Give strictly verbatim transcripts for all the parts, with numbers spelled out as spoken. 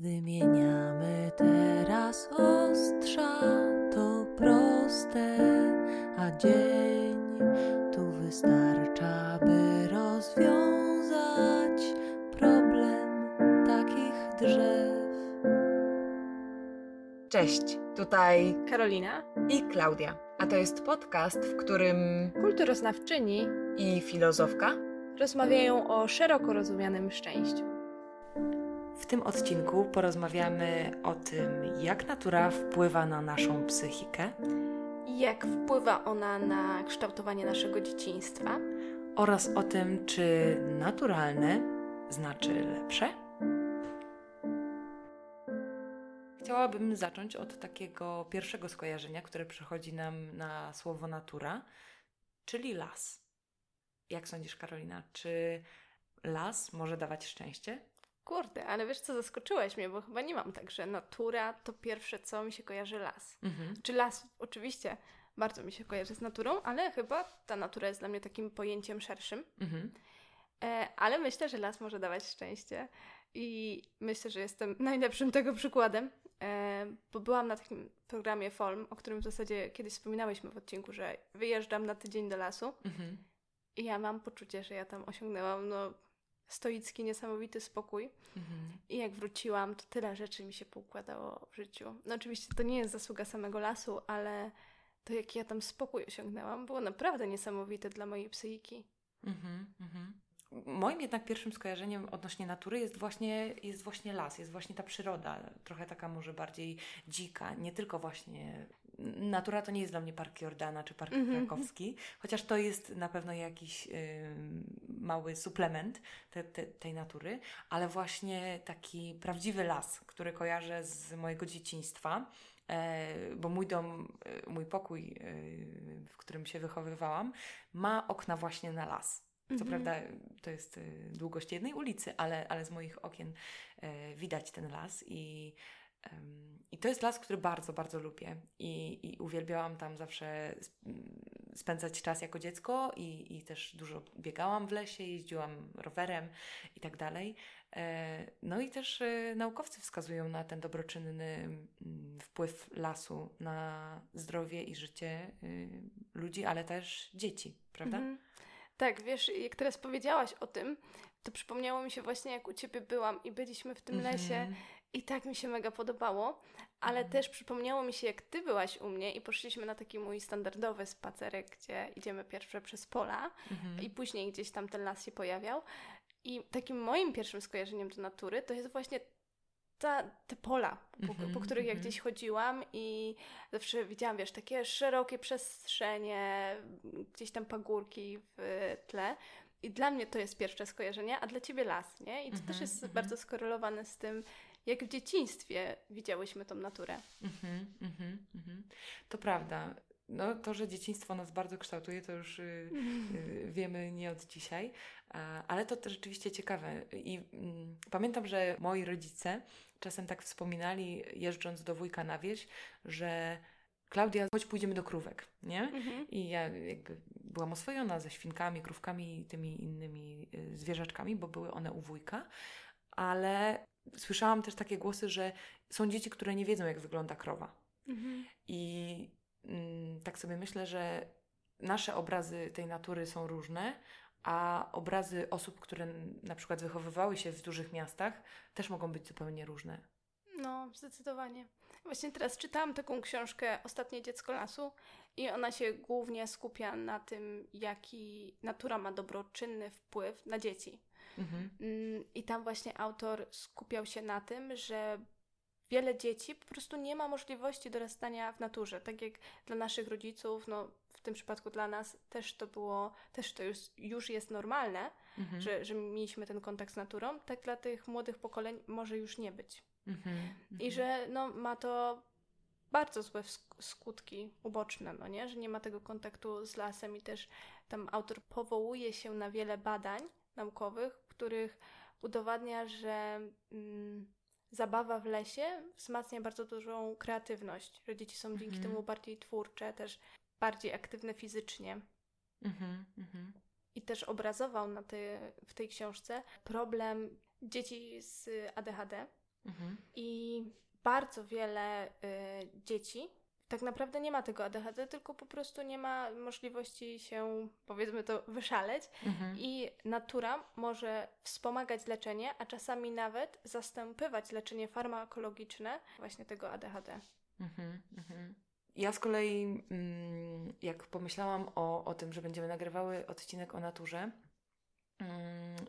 Wymieniamy teraz ostrza, to proste, a dzień tu wystarcza, by rozwiązać problem takich drzew. Cześć, tutaj Karolina i Klaudia, a to jest podcast, w którym kulturoznawczyni i filozofka rozmawiają o szeroko rozumianym szczęściu. W tym odcinku porozmawiamy o tym, jak natura wpływa na naszą psychikę, jak wpływa ona na kształtowanie naszego dzieciństwa oraz o tym, czy naturalne znaczy lepsze. Chciałabym zacząć od takiego pierwszego skojarzenia, które przychodzi nam na słowo natura, czyli las. Jak sądzisz, Karolina, czy las może dawać szczęście? Kurde, ale wiesz co, zaskoczyłeś mnie, bo chyba nie mam tak, że natura to pierwsze, co mi się kojarzy las. Mhm. Czy las oczywiście bardzo mi się kojarzy z naturą, ale chyba ta natura jest dla mnie takim pojęciem szerszym. Mhm. E, ale myślę, że las może dawać szczęście i myślę, że jestem najlepszym tego przykładem, e, bo byłam na takim programie F O L M, o którym w zasadzie kiedyś wspominałyśmy w odcinku, że wyjeżdżam na tydzień do lasu mhm. i ja mam poczucie, że ja tam osiągnęłam, no... stoicki, niesamowity spokój. Mhm. I jak wróciłam, to tyle rzeczy mi się poukładało w życiu. No oczywiście to nie jest zasługa samego lasu, ale to, jaki ja tam spokój osiągnęłam, było naprawdę niesamowite dla mojej psychiki. Mhm, mhm. Moim jednak pierwszym skojarzeniem odnośnie natury jest właśnie, jest właśnie las, jest właśnie ta przyroda, trochę taka może bardziej dzika, nie tylko właśnie... Natura to nie jest dla mnie Park Jordana czy Park mm-hmm. Krakowski, chociaż to jest na pewno jakiś yy, mały suplement te, te, tej natury, ale właśnie taki prawdziwy las, który kojarzę z mojego dzieciństwa, yy, bo mój dom, yy, mój pokój, yy, w którym się wychowywałam, ma okna właśnie na las. Co mm-hmm. prawda to jest y, długość jednej ulicy, ale, ale z moich okien y, widać ten las i, y, i to jest las, który bardzo, bardzo lubię i, i uwielbiałam tam zawsze spędzać czas jako dziecko i, i też dużo biegałam w lesie, jeździłam rowerem i tak dalej. Y, no i też y, naukowcy wskazują na ten dobroczynny y, wpływ lasu na zdrowie i życie y, ludzi, ale też dzieci, prawda? Mm-hmm. Tak, wiesz, jak teraz powiedziałaś o tym, to przypomniało mi się właśnie, jak u Ciebie byłam i byliśmy w tym mm-hmm. lesie i tak mi się mega podobało, ale mm. też przypomniało mi się, jak Ty byłaś u mnie i poszliśmy na taki mój standardowy spacerek, gdzie idziemy pierwsze przez pola mm-hmm. i później gdzieś tam ten las się pojawiał. I takim moim pierwszym skojarzeniem do natury to jest właśnie ta, te pola, po, mm-hmm. po których ja gdzieś chodziłam i zawsze widziałam, wiesz, takie szerokie przestrzenie, gdzieś tam pagórki w tle i dla mnie to jest pierwsze skojarzenie, a dla Ciebie las, nie? I to mm-hmm. też jest mm-hmm. bardzo skorelowane z tym, jak w dzieciństwie widziałyśmy tą naturę. Mm-hmm. Mm-hmm. To prawda. No, to, że dzieciństwo nas bardzo kształtuje, to już yy, yy, wiemy nie od dzisiaj, a, ale to, to rzeczywiście ciekawe. I yy, pamiętam, że moi rodzice czasem tak wspominali, jeżdżąc do wujka na wieś, że Klaudia, chodź pójdziemy do krówek, nie? Mhm. I ja jakby byłam oswojona ze świnkami, krówkami i tymi innymi yy, zwierzaczkami, bo były one u wujka, ale słyszałam też takie głosy, że są dzieci, które nie wiedzą, jak wygląda krowa. Mhm. I tak sobie myślę, że nasze obrazy tej natury są różne, a obrazy osób, które na przykład wychowywały się w dużych miastach, też mogą być zupełnie różne. No, zdecydowanie. Właśnie teraz czytałam taką książkę Ostatnie dziecko lasu i ona się głównie skupia na tym, jaki natura ma dobroczynny wpływ na dzieci. Mhm. I tam właśnie autor skupiał się na tym, że wiele dzieci po prostu nie ma możliwości dorastania w naturze, tak jak dla naszych rodziców, no w tym przypadku dla nas też to było, też to już, już jest normalne, mhm. że, że mieliśmy ten kontakt z naturą, tak dla tych młodych pokoleń może już nie być. Mhm. I że no, ma to bardzo złe skutki uboczne, no nie? Że nie ma tego kontaktu z lasem i też tam autor powołuje się na wiele badań naukowych, w których udowadnia, że... Mm, zabawa w lesie wzmacnia bardzo dużą kreatywność, że dzieci są dzięki mm-hmm. temu bardziej twórcze, też bardziej aktywne fizycznie. Mm-hmm, mm-hmm. I też obrazował na te, w tej książce problem dzieci z A D H D, Mhm. I bardzo wiele y, dzieci tak naprawdę nie ma tego A D H D, tylko po prostu nie ma możliwości się, powiedzmy to, wyszaleć. Mhm. I natura może wspomagać leczenie, a czasami nawet zastępywać leczenie farmakologiczne właśnie tego A D H D. Mhm, mhm. Ja z kolei, jak pomyślałam o, o tym, że będziemy nagrywały odcinek o naturze,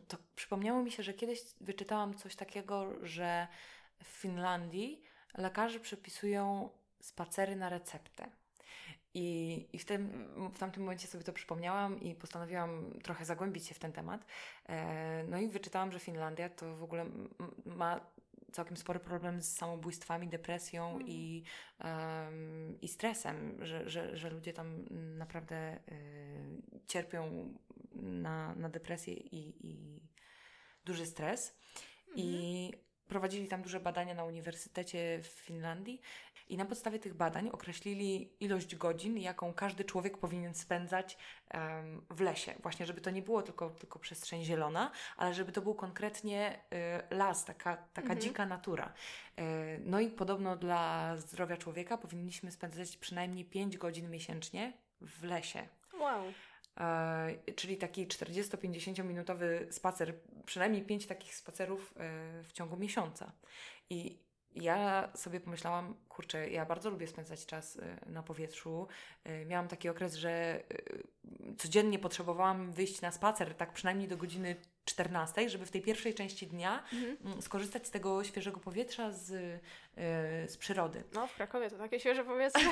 to przypomniało mi się, że kiedyś wyczytałam coś takiego, że w Finlandii lekarze przepisują spacery na receptę. I, i w, tym, w tamtym momencie sobie to przypomniałam i postanowiłam trochę zagłębić się w ten temat. No i wyczytałam, że Finlandia to w ogóle ma całkiem spory problem z samobójstwami, depresją mm. i, um, i stresem, że, że, że ludzie tam naprawdę y, cierpią na, na depresję i, i duży stres. Mm. I prowadzili tam duże badania na uniwersytecie w Finlandii i na podstawie tych badań określili ilość godzin, jaką każdy człowiek powinien spędzać um, w lesie. Właśnie, żeby to nie było tylko, tylko przestrzeń zielona, ale żeby to był konkretnie y, las, taka, taka mhm. dzika natura. Y, no i podobno dla zdrowia człowieka powinniśmy spędzać przynajmniej pięć godzin miesięcznie w lesie. Wow. Y, czyli taki czterdziesto-pięćdziesięciominutowy spacer, przynajmniej pięć takich spacerów y, w ciągu miesiąca. I ja sobie pomyślałam, kurczę, ja bardzo lubię spędzać czas na powietrzu. Miałam taki okres, że codziennie potrzebowałam wyjść na spacer, tak przynajmniej do godziny czternastej, żeby w tej pierwszej części dnia mhm. skorzystać z tego świeżego powietrza, z, z przyrody. No w Krakowie to takie świeże powietrze.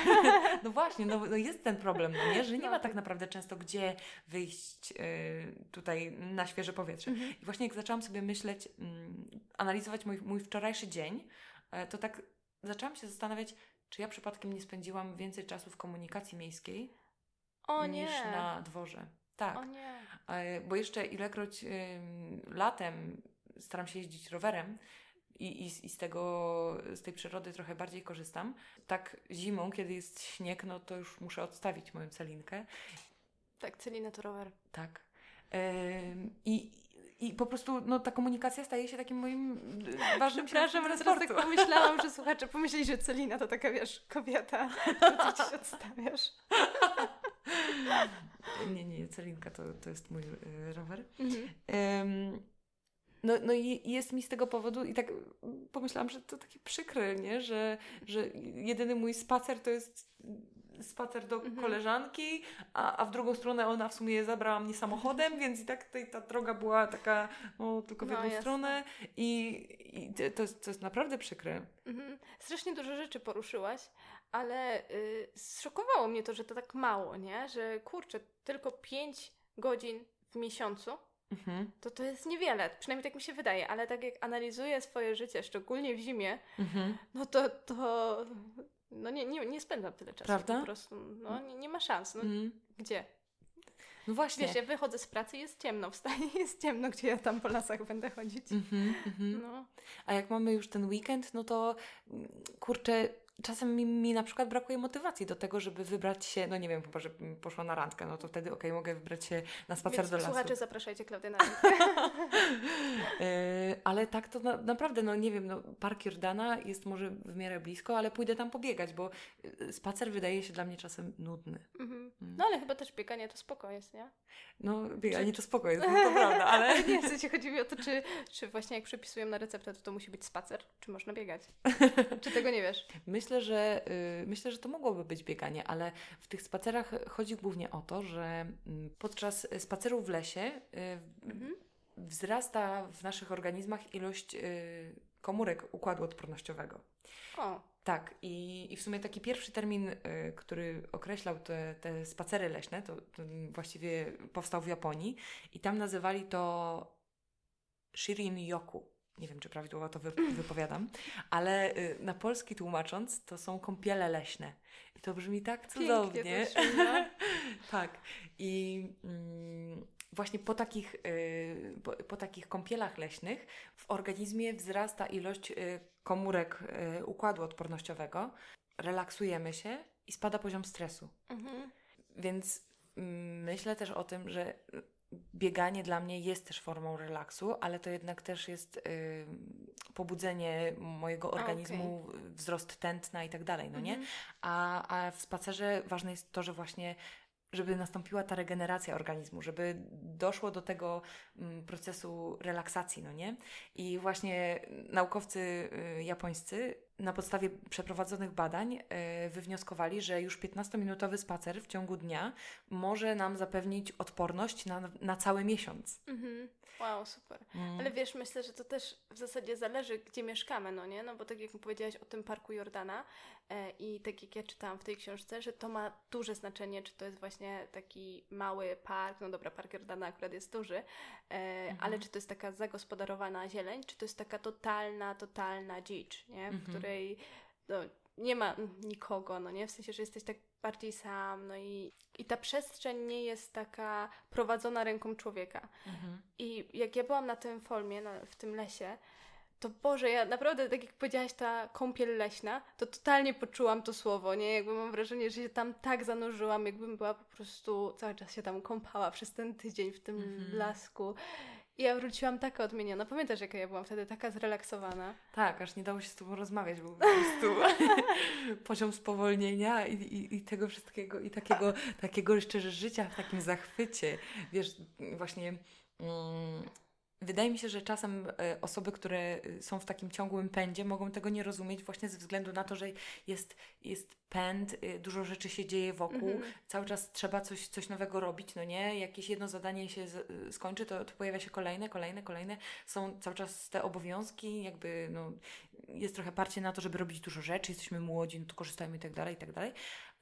No właśnie, no, no jest ten problem, no nie? Że nie no, ma tak naprawdę często gdzie wyjść tutaj na świeże powietrze. Mhm. I właśnie jak zaczęłam sobie myśleć, analizować mój, mój wczorajszy dzień, to tak zaczęłam się zastanawiać, czy ja przypadkiem nie spędziłam więcej czasu w komunikacji miejskiej o nie. niż na dworze. Tak, o nie. Bo jeszcze ilekroć y, latem staram się jeździć rowerem i, i, i z tego, z tej przyrody trochę bardziej korzystam. Tak zimą, kiedy jest śnieg, no to już muszę odstawić moją Celinkę. Tak, Celina to rower. Tak. Y, i I po prostu no, ta komunikacja staje się takim moim ważnym przepraszam, transportem. Tak pomyślałam, że słuchacze pomyśleli, że Celina to taka, wiesz, kobieta, którą ci się odstawiasz. Nie, nie, Celinka to, to jest mój y, rower. Mhm. Um, no, no i jest mi z tego powodu i tak pomyślałam, że to takie przykre, nie? Że, że jedyny mój spacer to jest spacer do mhm. koleżanki, a, a w drugą stronę ona w sumie zabrała mnie samochodem, więc i tak tutaj ta droga była taka no, tylko w no, jedną stronę i, i to, jest, to jest naprawdę przykre. Mhm. Strasznie dużo rzeczy poruszyłaś, ale y, zszokowało mnie to, że to tak mało, nie? Że kurczę, tylko pięć godzin w miesiącu mhm. to to jest niewiele, przynajmniej tak mi się wydaje, ale tak jak analizuję swoje życie, szczególnie w zimie, mhm. no to to... No nie, nie, nie spędzam tyle czasu. Prawda? Po prostu, no nie, nie ma szans. No, mm. Gdzie? No właśnie. Wiesz, ja wychodzę z pracy i jest ciemno, wstaję i jest ciemno, gdzie ja tam po lasach będę chodzić. Mm-hmm, mm-hmm. No. A jak mamy już ten weekend, no to kurczę, czasem mi, mi na przykład brakuje motywacji do tego, żeby wybrać się, no nie wiem, chyba, że poszła na randkę, no to wtedy okej, okay, mogę wybrać się na spacer więc do lasu. Słuchacze, zapraszajcie Klaudię na randkę. yy, ale tak to na, naprawdę, no nie wiem, no Park Jordana jest może w miarę blisko, ale pójdę tam pobiegać, bo spacer wydaje się dla mnie czasem nudny. Mhm. Mm. No ale chyba też bieganie to spoko jest, nie? No bieganie czy... to spoko jest, no to prawda, ale... nie, w sensie chodzi mi o to, czy, czy właśnie jak przepisuję na receptę, to to musi być spacer, czy można biegać? Czy tego nie wiesz? Myślę, Myślę że, yy, myślę, że to mogłoby być bieganie, ale w tych spacerach chodzi głównie o to, że podczas spacerów w lesie yy, mhm. wzrasta w naszych organizmach ilość yy, komórek układu odpornościowego. O. Tak, i, i w sumie taki pierwszy termin, y, który określał te, te spacery leśne, to, to właściwie powstał w Japonii i tam nazywali to Shinrin-yoku. Nie wiem, czy prawidłowo to wypowiadam, ale na polski tłumacząc, to są kąpiele leśne. I to brzmi tak cudownie. Pięknie to brzmi, no. Tak. I mm, właśnie po takich, y, po, po takich kąpielach leśnych w organizmie wzrasta ilość y, komórek y, układu odpornościowego, relaksujemy się i spada poziom stresu. Mhm. Więc y, myślę też o tym, że bieganie dla mnie jest też formą relaksu, ale to jednak też jest y, pobudzenie mojego organizmu, okay. wzrost tętna i tak dalej, no nie? Mm-hmm. A, a w spacerze ważne jest to, że właśnie żeby nastąpiła ta regeneracja organizmu, żeby doszło do tego procesu relaksacji, no nie? I właśnie naukowcy japońscy na podstawie przeprowadzonych badań wywnioskowali, że już piętnastominutowy spacer w ciągu dnia może nam zapewnić odporność na, na cały miesiąc. Mhm. Wow, super. Mm. Ale wiesz, myślę, że to też w zasadzie zależy, gdzie mieszkamy, no nie? No bo tak jak powiedziałaś o tym Parku Jordana e, i tak jak ja czytałam w tej książce, że to ma duże znaczenie, czy to jest właśnie taki mały park, no dobra, Park Jordana akurat jest duży, e, mhm. ale czy to jest taka zagospodarowana zieleń, czy to jest taka totalna, totalna dzicz, nie? W mhm. której no, nie ma nikogo, no nie? W sensie, że jesteś tak bardziej sam, no i, i ta przestrzeń nie jest taka prowadzona ręką człowieka. Mhm. I jak ja byłam na tym folmie, na, w tym lesie, to Boże, ja naprawdę, tak jak powiedziałaś, ta kąpiel leśna, to totalnie poczułam to słowo, nie? Jakby mam wrażenie, że się tam tak zanurzyłam, jakbym była po prostu, cały czas się tam kąpała przez ten tydzień w tym mhm. blasku. I ja wróciłam taka odmieniona. Pamiętasz, jaka ja byłam wtedy? Taka zrelaksowana. Tak, aż nie dało się z tobą rozmawiać, był po prostu poziom spowolnienia i, i, i tego wszystkiego, i takiego, takiego szczerze życia w takim zachwycie. Wiesz, właśnie... Mm... Wydaje mi się, że czasem osoby, które są w takim ciągłym pędzie, mogą tego nie rozumieć właśnie ze względu na to, że jest, jest pęd, dużo rzeczy się dzieje wokół, mm-hmm. cały czas trzeba coś, coś nowego robić, no nie? Jakieś jedno zadanie się z, skończy, to, to pojawia się kolejne, kolejne, kolejne. Są cały czas te obowiązki, jakby no, jest trochę parcie na to, żeby robić dużo rzeczy, jesteśmy młodzi, no to korzystajmy i tak dalej, i tak dalej.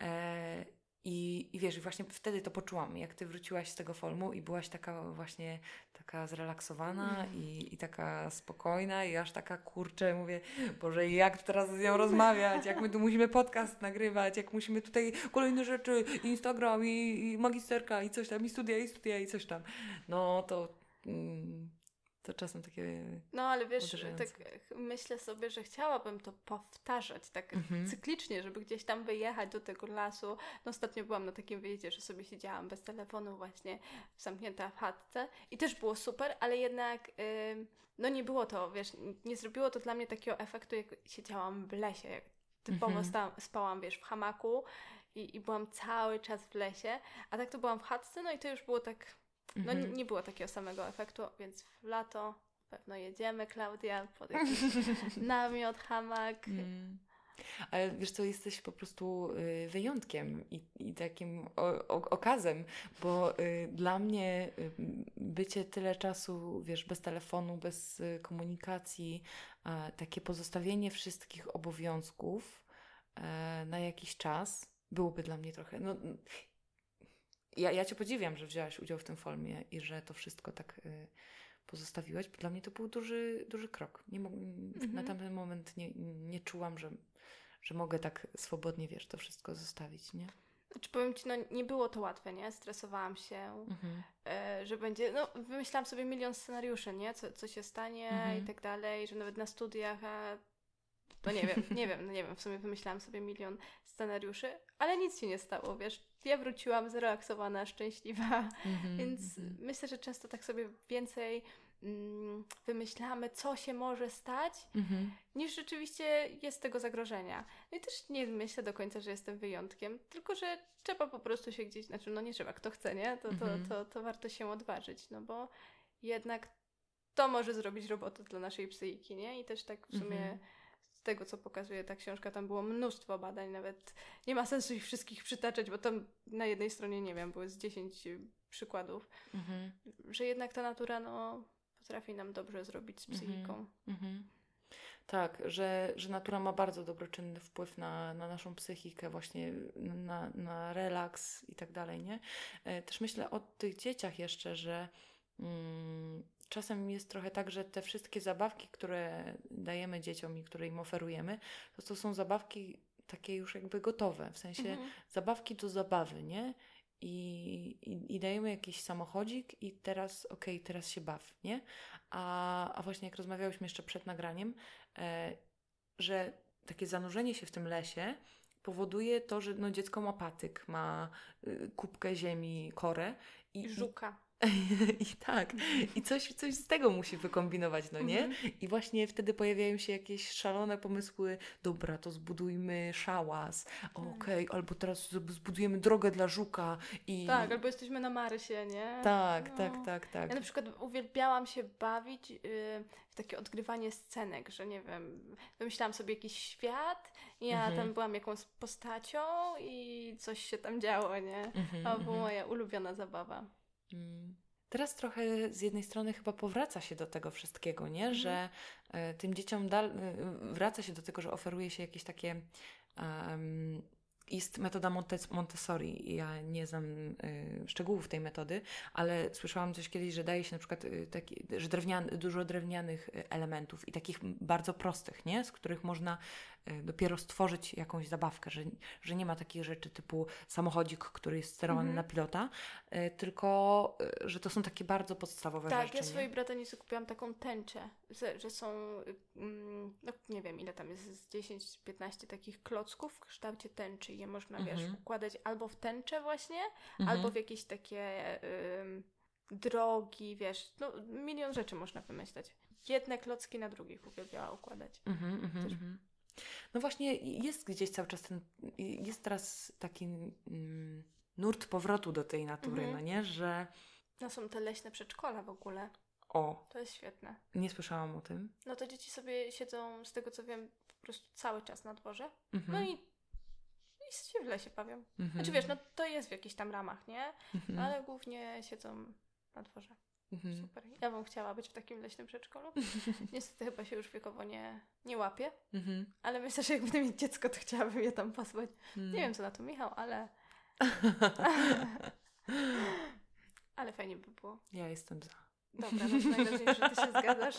E- I, I wiesz, właśnie wtedy to poczułam, jak ty wróciłaś z tego folmu i byłaś taka właśnie taka zrelaksowana mm. i, i taka spokojna i aż taka, kurczę, mówię, Boże, jak teraz z nią rozmawiać, jak my tu musimy podcast nagrywać, jak musimy tutaj kolejne rzeczy, Instagram i, i magisterka i coś tam, i studia, i studia, i coś tam. No to... Mm, to czasem takie no, ale wiesz, tak myślę sobie, że chciałabym to powtarzać tak mhm. cyklicznie, żeby gdzieś tam wyjechać do tego lasu. No ostatnio byłam na takim wyjeździe, że sobie siedziałam bez telefonu właśnie, zamknięta w chatce i też było super, ale jednak yy, no nie było to, wiesz, nie zrobiło to dla mnie takiego efektu, jak siedziałam w lesie, jak typowo mhm. spałam, wiesz, w hamaku i, i byłam cały czas w lesie, a tak to byłam w chatce, no i to już było tak... No mhm. nie było takiego samego efektu, więc w lato pewno jedziemy, Klaudia, pod jakiś namiot, hamak. Mm. Ale wiesz co, jesteś po prostu wyjątkiem i, i takim o, o, okazem, bo y, dla mnie y, bycie tyle czasu, wiesz, bez telefonu, bez y, komunikacji, y, takie pozostawienie wszystkich obowiązków y, na jakiś czas byłoby dla mnie trochę... No, Ja, ja Cię podziwiam, że wzięłaś udział w tym folmie i że to wszystko tak y, pozostawiłaś, bo dla mnie to był duży, duży krok. Nie mo- mm-hmm. Na tamten moment nie, nie czułam, że, że mogę tak swobodnie, wiesz, to wszystko zostawić, nie? Znaczy powiem Ci, no nie było to łatwe, nie? Stresowałam się, mhm. y, że będzie... No wymyślałam sobie milion scenariuszy, nie? Co, co się stanie mhm. i tak dalej, że nawet na studiach... A... No nie wiem, nie wiem, no nie wiem, w sumie wymyślałam sobie milion scenariuszy, ale nic się nie stało, wiesz, ja wróciłam zrelaksowana, szczęśliwa, mm-hmm, więc mm-hmm. myślę, że często tak sobie więcej mm, wymyślamy, co się może stać, mm-hmm. niż rzeczywiście jest tego zagrożenia. No i też nie myślę do końca, że jestem wyjątkiem, tylko że trzeba po prostu się gdzieś, znaczy no nie trzeba, kto chce, nie? To, to, mm-hmm. to, to, to warto się odważyć, no bo jednak to może zrobić robotę dla naszej psychiki, nie? I też tak w sumie... Mm-hmm. tego, co pokazuje ta książka, tam było mnóstwo badań, nawet nie ma sensu ich wszystkich przytaczać, bo tam na jednej stronie, nie wiem, były z dziesięć przykładów, mm-hmm. że jednak ta natura, no, potrafi nam dobrze zrobić z psychiką. Mm-hmm. Tak, że, że natura ma bardzo dobroczynny wpływ na, na naszą psychikę, właśnie na, na relaks i tak dalej, nie? Też myślę o tych dzieciach jeszcze, że mm, czasem jest trochę tak, że te wszystkie zabawki, które dajemy dzieciom i które im oferujemy, to, to są zabawki takie już jakby gotowe, w sensie mhm. zabawki do zabawy, nie? I, i, i dajemy jakiś samochodzik i teraz, okej, okay, teraz się baw, nie? A, a właśnie jak rozmawiałyśmy jeszcze przed nagraniem, e, że takie zanurzenie się w tym lesie powoduje to, że no, dziecko ma patyk, ma y, kubkę ziemi, korę. I, I żuka. I tak. I coś, coś z tego musi wykombinować, no nie? I właśnie wtedy pojawiają się jakieś szalone pomysły. Dobra, to zbudujmy szałas. Okej, albo teraz zbudujemy drogę dla żuka. I... Tak, albo jesteśmy na Marsie, nie? Tak, no. tak, tak, tak. Ja na przykład uwielbiałam się bawić yy, w takie odgrywanie scenek, że nie wiem, wymyślałam sobie jakiś świat, ja mhm. tam byłam jakąś postacią i coś się tam działo, nie? Mhm, to była moja ulubiona zabawa. Mm. Teraz trochę z jednej strony chyba powraca się do tego wszystkiego, nie? Mm. Że y, tym dzieciom dal, y, wraca się do tego, że oferuje się jakieś takie... Um, jest metoda Montes- Montessori. Ja nie znam y, szczegółów tej metody, ale słyszałam coś kiedyś, że daje się na przykład y, taki, że drewnian, dużo drewnianych elementów i takich bardzo prostych, nie? Z których można y, dopiero stworzyć jakąś zabawkę, że, że nie ma takich rzeczy typu samochodzik, który jest sterowany mm-hmm. na pilota, y, tylko y, że to są takie bardzo podstawowe tak, rzeczy. Tak, ja swojej bratanicy kupiłam taką tęczę, że, że są mm, no nie wiem ile tam jest, dziesięć piętnaście takich klocków w kształcie tęczy. Je można, wiesz, mhm. układać albo w tęczę właśnie, mhm. albo w jakieś takie y, drogi, wiesz, no milion rzeczy można wymyślać. Jedne klocki na drugich uwielbiała układać. Mhm, Też... mhm. No właśnie jest gdzieś cały czas ten, jest teraz taki mm, nurt powrotu do tej natury, mhm. no nie, że... No są te leśne przedszkola w ogóle. O! To jest świetne. Nie słyszałam o tym. No to dzieci sobie siedzą, z tego co wiem, po prostu cały czas na dworze. Mhm. No i I się w lesie bawią. Mm-hmm. Znaczy wiesz, no to jest w jakichś tam ramach, nie? Mm-hmm. Ale głównie siedzą na dworze. Mm-hmm. Super. Ja bym chciała być w takim leśnym przedszkolu. Niestety chyba się już wiekowo nie, nie łapię. Mm-hmm. Ale myślę, że jak będę mieć dziecko, to chciałabym je tam posłać. Mm. Nie wiem, co na to Michał, ale... ale fajnie by było. Ja jestem za. Dobra, no to najważniejsze, że ty się zgadzasz.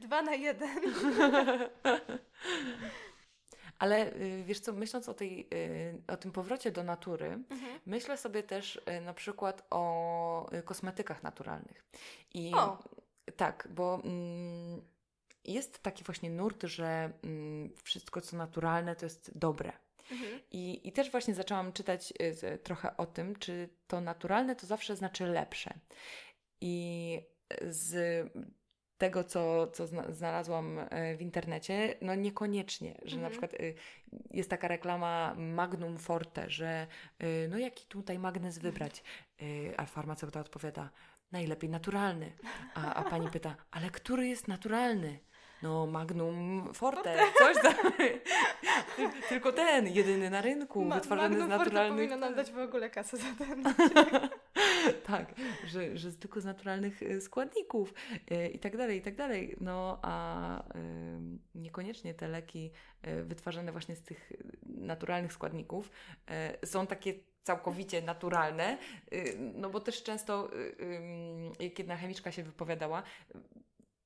Dwa na jeden. Ale wiesz co, myśląc o, tej, o tym powrocie do natury, mhm. myślę sobie też na przykład o kosmetykach naturalnych. I o. Tak, bo jest taki właśnie nurt, że wszystko co naturalne to jest dobre. Mhm. I, I też właśnie zaczęłam czytać trochę o tym, czy to naturalne to zawsze znaczy lepsze. I z... tego, co, co znalazłam w internecie, no niekoniecznie, że mm-hmm. na przykład jest taka reklama Magnum Forte, że no jaki tutaj magnez wybrać, a farmaceuta odpowiada, najlepiej naturalny, a, a pani pyta, ale który jest naturalny? No Magnum Forte, coś tam. Tylko ten, jedyny na rynku, Ma- wytwarzany Magnum z naturalnych... Magnum Forte powinno nam dać w ogóle kasę za ten. Tak, że, że tylko z naturalnych składników i tak dalej, i tak dalej. No a y, niekoniecznie te leki y, wytwarzane właśnie z tych naturalnych składników y, są takie całkowicie naturalne, y, no bo też często, y, y, jak jedna chemiczka się wypowiadała,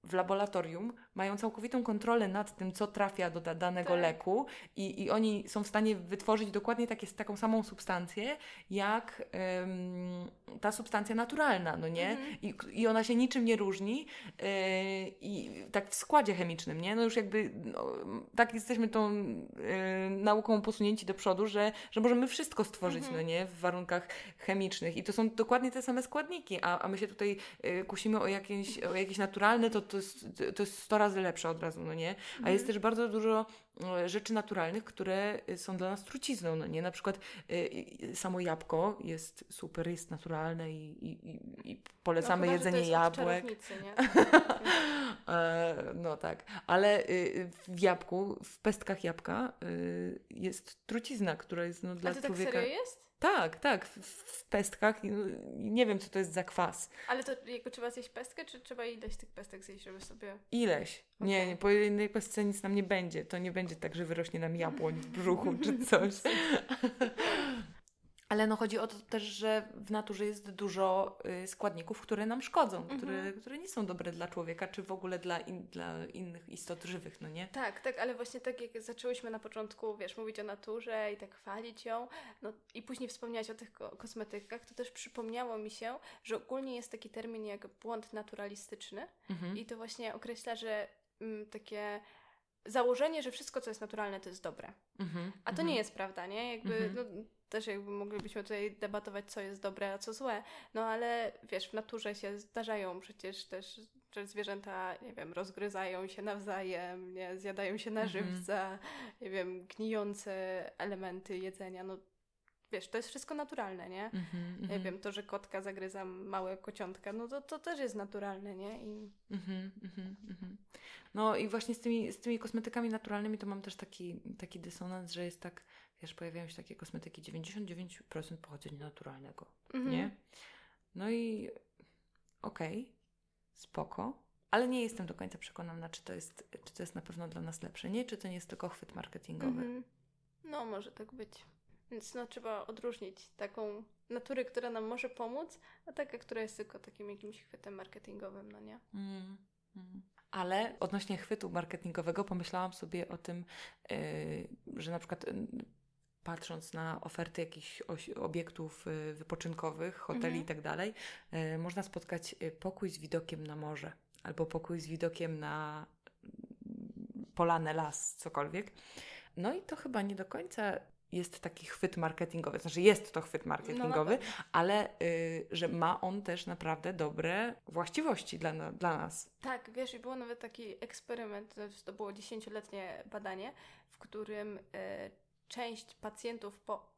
w laboratorium mają całkowitą kontrolę nad tym, co trafia do danego tak. leku i, i oni są w stanie wytworzyć dokładnie takie, taką samą substancję, jak ym, ta substancja naturalna, no nie? Mhm. I, I ona się niczym nie różni yy, i tak w składzie chemicznym, nie? No już jakby no, tak jesteśmy tą yy, nauką posunięci do przodu, że, że możemy wszystko stworzyć, mhm. no nie? W warunkach chemicznych i to są dokładnie te same składniki, a, a my się tutaj yy, kusimy o jakieś, o jakieś naturalne, to To jest, to jest sto razy lepsze od razu, no nie? A mm. jest też bardzo dużo rzeczy naturalnych, które są dla nas trucizną, no nie? Na przykład y, samo jabłko jest super, jest naturalne i, i, i polecamy no, chyba, jedzenie że to jest jabłek. Nie? No tak, ale w jabłku, w pestkach jabłka y, jest trucizna, która jest no, dla człowieka... A to tak serio jest? Tak, tak, w, w pestkach. Nie wiem, co to jest za kwas. Ale to jako trzeba zjeść pestkę, czy trzeba ileś tych pestek zjeść, żeby sobie... Ileś. Okay. Nie, nie, po jednej pestce nic nam nie będzie. To nie będzie tak, że wyrośnie nam jabłoń w brzuchu czy coś. Ale no chodzi o to też, że w naturze jest dużo y, składników, które nam szkodzą, mm-hmm. które, które nie są dobre dla człowieka, czy w ogóle dla, in, dla innych istot żywych, no nie? Tak, tak, ale właśnie tak jak zaczęłyśmy na początku, wiesz, mówić o naturze i tak chwalić ją, no i później wspomniałaś o tych ko- kosmetykach, to też przypomniało mi się, że ogólnie jest taki termin jak błąd naturalistyczny mm-hmm. i to właśnie określa, że m, takie... założenie, że wszystko, co jest naturalne, to jest dobre. Mm-hmm, A to mm-hmm. nie jest prawda, nie? Jakby mm-hmm. no, też jakby moglibyśmy tutaj debatować, co jest dobre, a co złe, no ale wiesz, w naturze się zdarzają przecież też, że zwierzęta, nie wiem, rozgryzają się nawzajem, nie? Zjadają się na żywca, mm-hmm. nie wiem, gnijące elementy jedzenia, no wiesz, to jest wszystko naturalne, nie? Mm-hmm, nie mm-hmm. wiem, to, że kotka zagryza małe kociątka, no to, to też jest naturalne, nie? I... Mm-hmm, mm-hmm. No i właśnie z tymi, z tymi kosmetykami naturalnymi to mam też taki, taki dysonans, że jest tak, wiesz, pojawiają się takie kosmetyki dziewięćdziesiąt dziewięć procent pochodzenia naturalnego, mm-hmm. nie? No i okej, okay, spoko, ale nie jestem do końca przekonana, czy to jest, czy to jest na pewno dla nas lepsze, nie? Czy to nie jest tylko chwyt marketingowy? Mm-hmm. No, może tak być. Więc no, trzeba odróżnić taką naturę, która nam może pomóc, a taka, która jest tylko takim jakimś chwytem marketingowym, no nie? Mm, mm. Ale odnośnie chwytu marketingowego pomyślałam sobie o tym, yy, że na przykład yy, patrząc na oferty jakichś oś- obiektów yy, wypoczynkowych, hoteli i tak dalej, yy, można spotkać pokój z widokiem na morze albo pokój z widokiem na polanę, las, cokolwiek. No i to chyba nie do końca... jest taki chwyt marketingowy, znaczy jest to chwyt marketingowy, no ale y, że ma on też naprawdę dobre właściwości dla, dla nas. Tak, wiesz, i był nawet taki eksperyment, to było dziesięcioletnie badanie, w którym y, część pacjentów po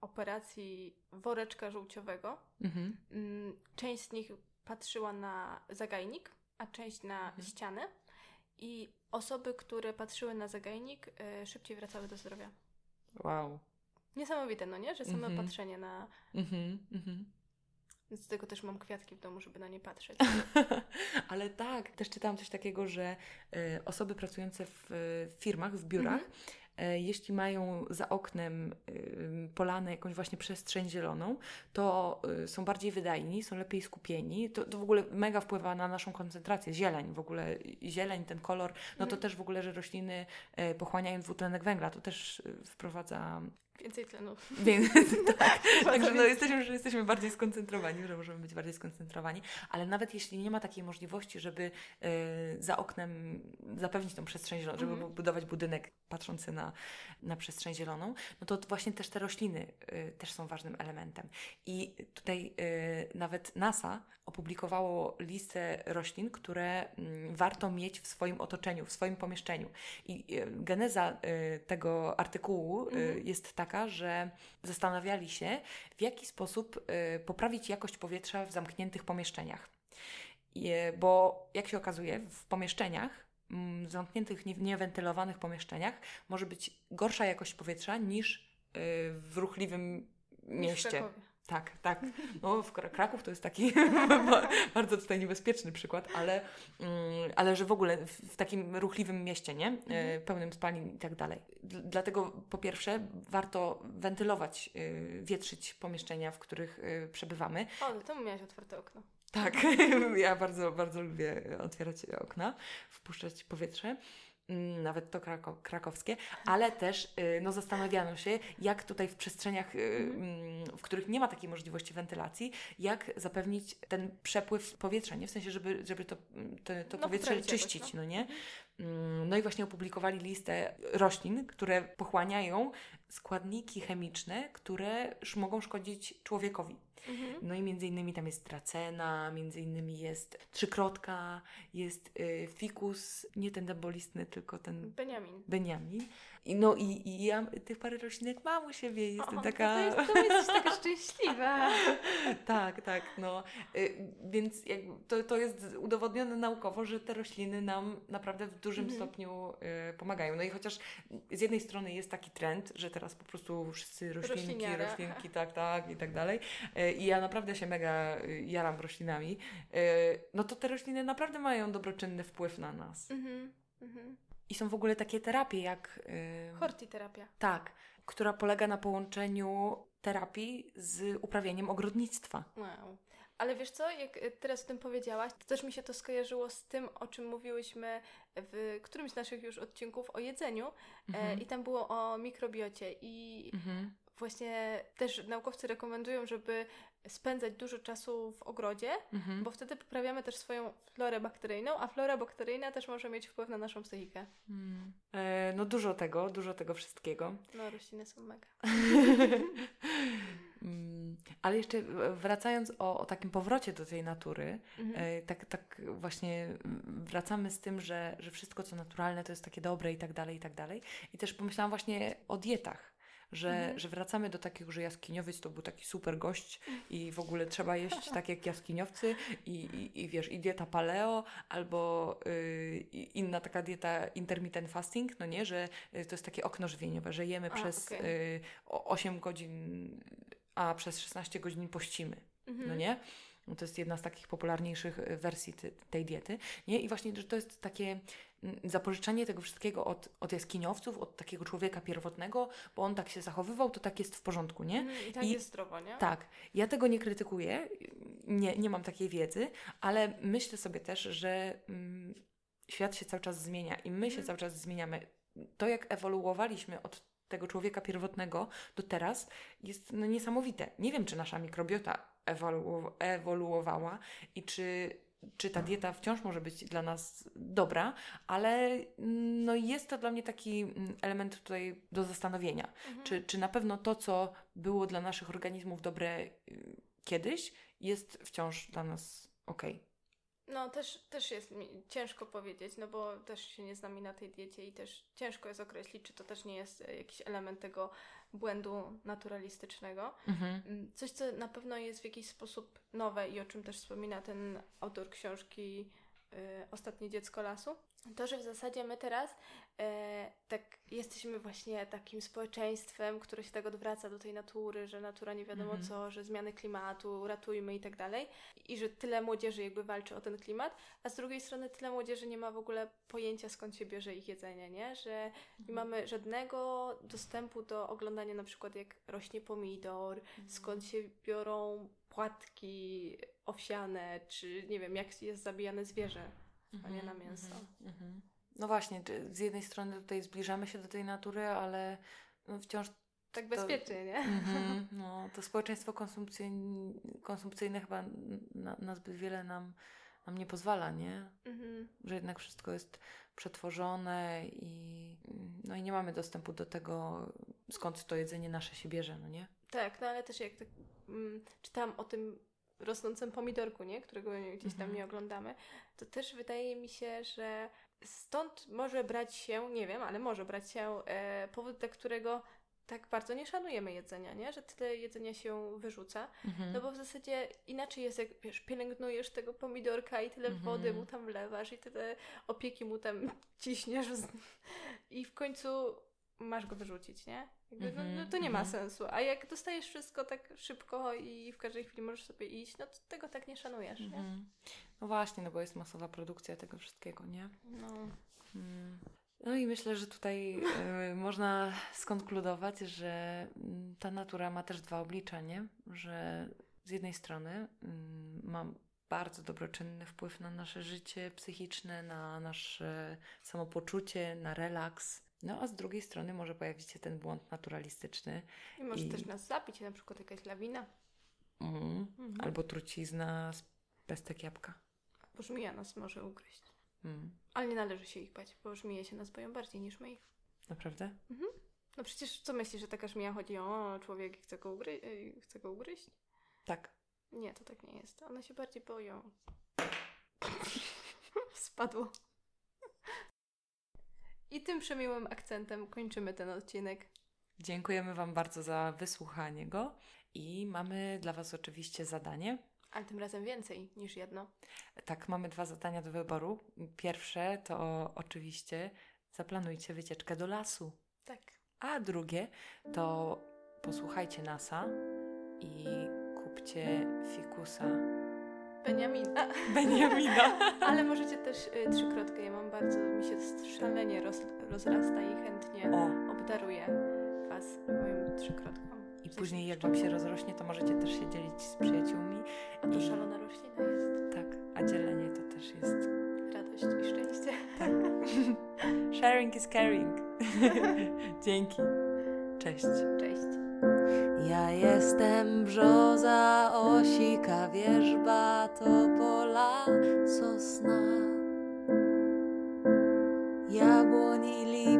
operacji woreczka żółciowego, mhm. y, część z nich patrzyła na zagajnik, a część na mhm. ścianę i osoby, które patrzyły na zagajnik, y, szybciej wracały do zdrowia. Wow. Niesamowite, no nie? Że samo mm-hmm. patrzenie na... Mm-hmm, mm-hmm. Z tego też mam kwiatki w domu, żeby na nie patrzeć. Ale tak, też czytałam coś takiego, że y, osoby pracujące w y, firmach, w biurach, mm-hmm. y, jeśli mają za oknem y, polanę, jakąś właśnie przestrzeń zieloną, to y, są bardziej wydajni, są lepiej skupieni. To, to w ogóle mega wpływa na naszą koncentrację. Zieleń w ogóle, zieleń, ten kolor, no to mm-hmm. też w ogóle, że rośliny y, pochłaniają dwutlenek węgla, to też y, wprowadza... Więcej tlenu. Tak, także no, jesteśmy, że jesteśmy bardziej skoncentrowani, że możemy być bardziej skoncentrowani, ale nawet jeśli nie ma takiej możliwości, żeby y, za oknem zapewnić tą przestrzeń zieloną, żeby mm-hmm. budować budynek patrzący na, na przestrzeń zieloną, no to właśnie też te rośliny y, też są ważnym elementem. I tutaj y, nawet NASA opublikowało listę roślin, które y, warto mieć w swoim otoczeniu, w swoim pomieszczeniu. I y, geneza y, tego artykułu y, mm-hmm. jest taka, że zastanawiali się, w jaki sposób y, poprawić jakość powietrza w zamkniętych pomieszczeniach. I, bo jak się okazuje, w pomieszczeniach, w zamkniętych, nie, niewentylowanych pomieszczeniach może być gorsza jakość powietrza niż y, w ruchliwym mieście. Tak, tak. No, w Kraków to jest taki bardzo tutaj niebezpieczny przykład, ale, mm, ale że w ogóle w, w takim ruchliwym mieście, nie? Y, pełnym spalin i tak dalej. D- dlatego po pierwsze warto wentylować, y, wietrzyć pomieszczenia, w których y, przebywamy. O, no to miałaś otwarte okno. Tak, ja bardzo, bardzo lubię otwierać okna, wpuszczać powietrze. Nawet to krako- krakowskie, ale też no, zastanawiano się, jak tutaj w przestrzeniach, w których nie ma takiej możliwości wentylacji, jak zapewnić ten przepływ powietrza, nie? W sensie, żeby, żeby to, to, to no, powietrze czyścić, jakoś, no. no nie? No i właśnie opublikowali listę roślin, które pochłaniają składniki chemiczne, które mogą szkodzić człowiekowi. Mhm. No i między innymi tam jest tracena, między innymi jest trzykrotka, jest y, fikus, nie ten dębolistny, tylko ten... Beniamin. Beniamin. I, no i, i ja tych parę roślinek mam u siebie, jestem o, taka... To, jest, to jesteś taka szczęśliwa. Tak, tak, no. Y, więc jak, to, to jest udowodnione naukowo, że te rośliny nam naprawdę w dużym mhm. stopniu y, pomagają. No i chociaż z jednej strony jest taki trend, że teraz po prostu wszyscy roślinki, roślinki, tak, tak i tak dalej. I ja naprawdę się mega jaram roślinami, no to te rośliny naprawdę mają dobroczynny wpływ na nas. Mm-hmm, mm-hmm. I są w ogóle takie terapie jak... Yy... Hortiterapia. Tak, która polega na połączeniu terapii z uprawianiem ogrodnictwa. Wow. Ale wiesz co, jak teraz o tym powiedziałaś, to też mi się to skojarzyło z tym, o czym mówiłyśmy w którymś z naszych już odcinków o jedzeniu mm-hmm. e, i tam było o mikrobiocie i... Mm-hmm. właśnie też naukowcy rekomendują, żeby spędzać dużo czasu w ogrodzie, mhm. bo wtedy poprawiamy też swoją florę bakteryjną, a flora bakteryjna też może mieć wpływ na naszą psychikę. Hmm. E, no dużo tego, dużo tego wszystkiego. No, rośliny są mega. Ale jeszcze wracając o, o takim powrocie do tej natury, mhm. tak, tak właśnie wracamy z tym, że, że wszystko co naturalne to jest takie dobre i tak dalej, i tak dalej. I też pomyślałam właśnie o dietach. Że, mhm. że wracamy do takiego, że jaskiniowiec to był taki super gość i w ogóle trzeba jeść tak jak jaskiniowcy i, i, i wiesz, i dieta paleo albo y, inna taka dieta intermittent fasting, no nie, że to jest takie okno żywieniowe, że jemy a, przez okay. y, osiem godzin, a przez szesnaście godzin pościmy, mhm. no nie? No to jest jedna z takich popularniejszych wersji ty, tej diety, nie? I właśnie że to jest takie zapożyczanie tego wszystkiego od, od jaskiniowców, od takiego człowieka pierwotnego, bo on tak się zachowywał, to tak jest w porządku, nie? Mm, I tak I, jest zdrowo, nie? Tak. Ja tego nie krytykuję, nie, nie mam takiej wiedzy, ale myślę sobie też, że mm, świat się cały czas zmienia i my się mm. cały czas zmieniamy. To, jak ewoluowaliśmy od tego człowieka pierwotnego do teraz, jest no, niesamowite. Nie wiem, czy nasza mikrobiota ewolu- ewoluowała i czy... czy ta dieta wciąż może być dla nas dobra, ale no jest to dla mnie taki element tutaj do zastanowienia. Mhm. Czy, czy na pewno to, co było dla naszych organizmów dobre kiedyś, jest wciąż dla nas okej? Okay? No też, też jest mi ciężko powiedzieć, no bo też się nie znamy na tej diecie i też ciężko jest określić, czy to też nie jest jakiś element tego błędu naturalistycznego. Mhm. Coś, co na pewno jest w jakiś sposób nowe i o czym też wspomina ten autor książki y, Ostatnie dziecko lasu, to, że w zasadzie my teraz y, tak jesteśmy właśnie takim społeczeństwem, które się tak odwraca do tej natury, że natura nie wiadomo mhm. co, że zmiany klimatu, ratujmy i tak dalej. I że tyle młodzieży jakby walczy o ten klimat, a z drugiej strony tyle młodzieży nie ma w ogóle pojęcia, skąd się bierze ich jedzenie, nie? Że mhm. nie mamy żadnego dostępu do oglądania na przykład jak rośnie pomidor, mhm. skąd się biorą płatki owsiane, czy nie wiem, jak jest zabijane zwierzę, mhm. a nie na mięso. Mhm. No właśnie, z jednej strony tutaj zbliżamy się do tej natury, ale no wciąż tak bezpiecznie, to, nie? Mm, no, to społeczeństwo konsumpcyjne, konsumpcyjne chyba na, na zbyt wiele nam, nam nie pozwala, nie? Mm-hmm. Że jednak wszystko jest przetworzone i, no i nie mamy dostępu do tego, skąd to jedzenie nasze się bierze, no nie? Tak, no ale też jak tak, mm, czytałam o tym rosnącym pomidorku, nie? Którego gdzieś tam mm-hmm. nie oglądamy, to też wydaje mi się, że stąd może brać się, nie wiem, ale może brać się e, powód, dla którego tak bardzo nie szanujemy jedzenia, nie? Że tyle jedzenia się wyrzuca, mhm. no bo w zasadzie inaczej jest, jak wiesz, pielęgnujesz tego pomidorka i tyle mhm. wody mu tam wlewasz i tyle opieki mu tam ciśniesz i w końcu masz go wyrzucić, nie? Jakby, no, no to nie ma sensu, a jak dostajesz wszystko tak szybko i w każdej chwili możesz sobie iść, no to tego tak nie szanujesz, nie? Mhm. No właśnie, no bo jest masowa produkcja tego wszystkiego, nie? No... Hmm. No i myślę, że tutaj y, można skonkludować, że ta natura ma też dwa oblicza, nie? Że z jednej strony y, ma bardzo dobroczynny wpływ na nasze życie psychiczne, na nasze samopoczucie, na relaks. No a z drugiej strony może pojawić się ten błąd naturalistyczny. I może i... też nas zabić, na przykład jakaś lawina. Mm, mhm. Albo trucizna z pestek jabłka. Bo żmija nas może ugryźć. Hmm. Ale nie należy się ich bać, bo żmije się nas boją bardziej niż my ich. Naprawdę? Mhm. No przecież co myślisz, że taka żmija chodzi o człowiek i chce go, ugry- chce go ugryźć? Tak. Nie, to tak nie jest. One się bardziej boją. Spadło. I tym przemiłym akcentem kończymy ten odcinek. Dziękujemy Wam bardzo za wysłuchanie go i mamy dla Was oczywiście zadanie. Ale tym razem więcej niż jedno. Tak, mamy dwa zadania do wyboru. Pierwsze to oczywiście zaplanujcie wycieczkę do lasu. Tak. A drugie to posłuchajcie NASA i kupcie fikusa Beniamina. Beniamina. Ale możecie też y, trzykrotkę. Ja mam bardzo, mi się szalenie roz, rozrasta i chętnie o. obdaruję Was moją trzykrotką. I później jak Wam się rozrośnie, to możecie też się dzielić z przyjaciółmi. A to I... szalona roślina jest. Tak, a dzielenie to też jest radość i szczęście. Tak. Sharing is caring. Dzięki. Cześć. Cześć. Ja jestem brzoza, osika, wierzba, topola, sosna, jabłoń i liść.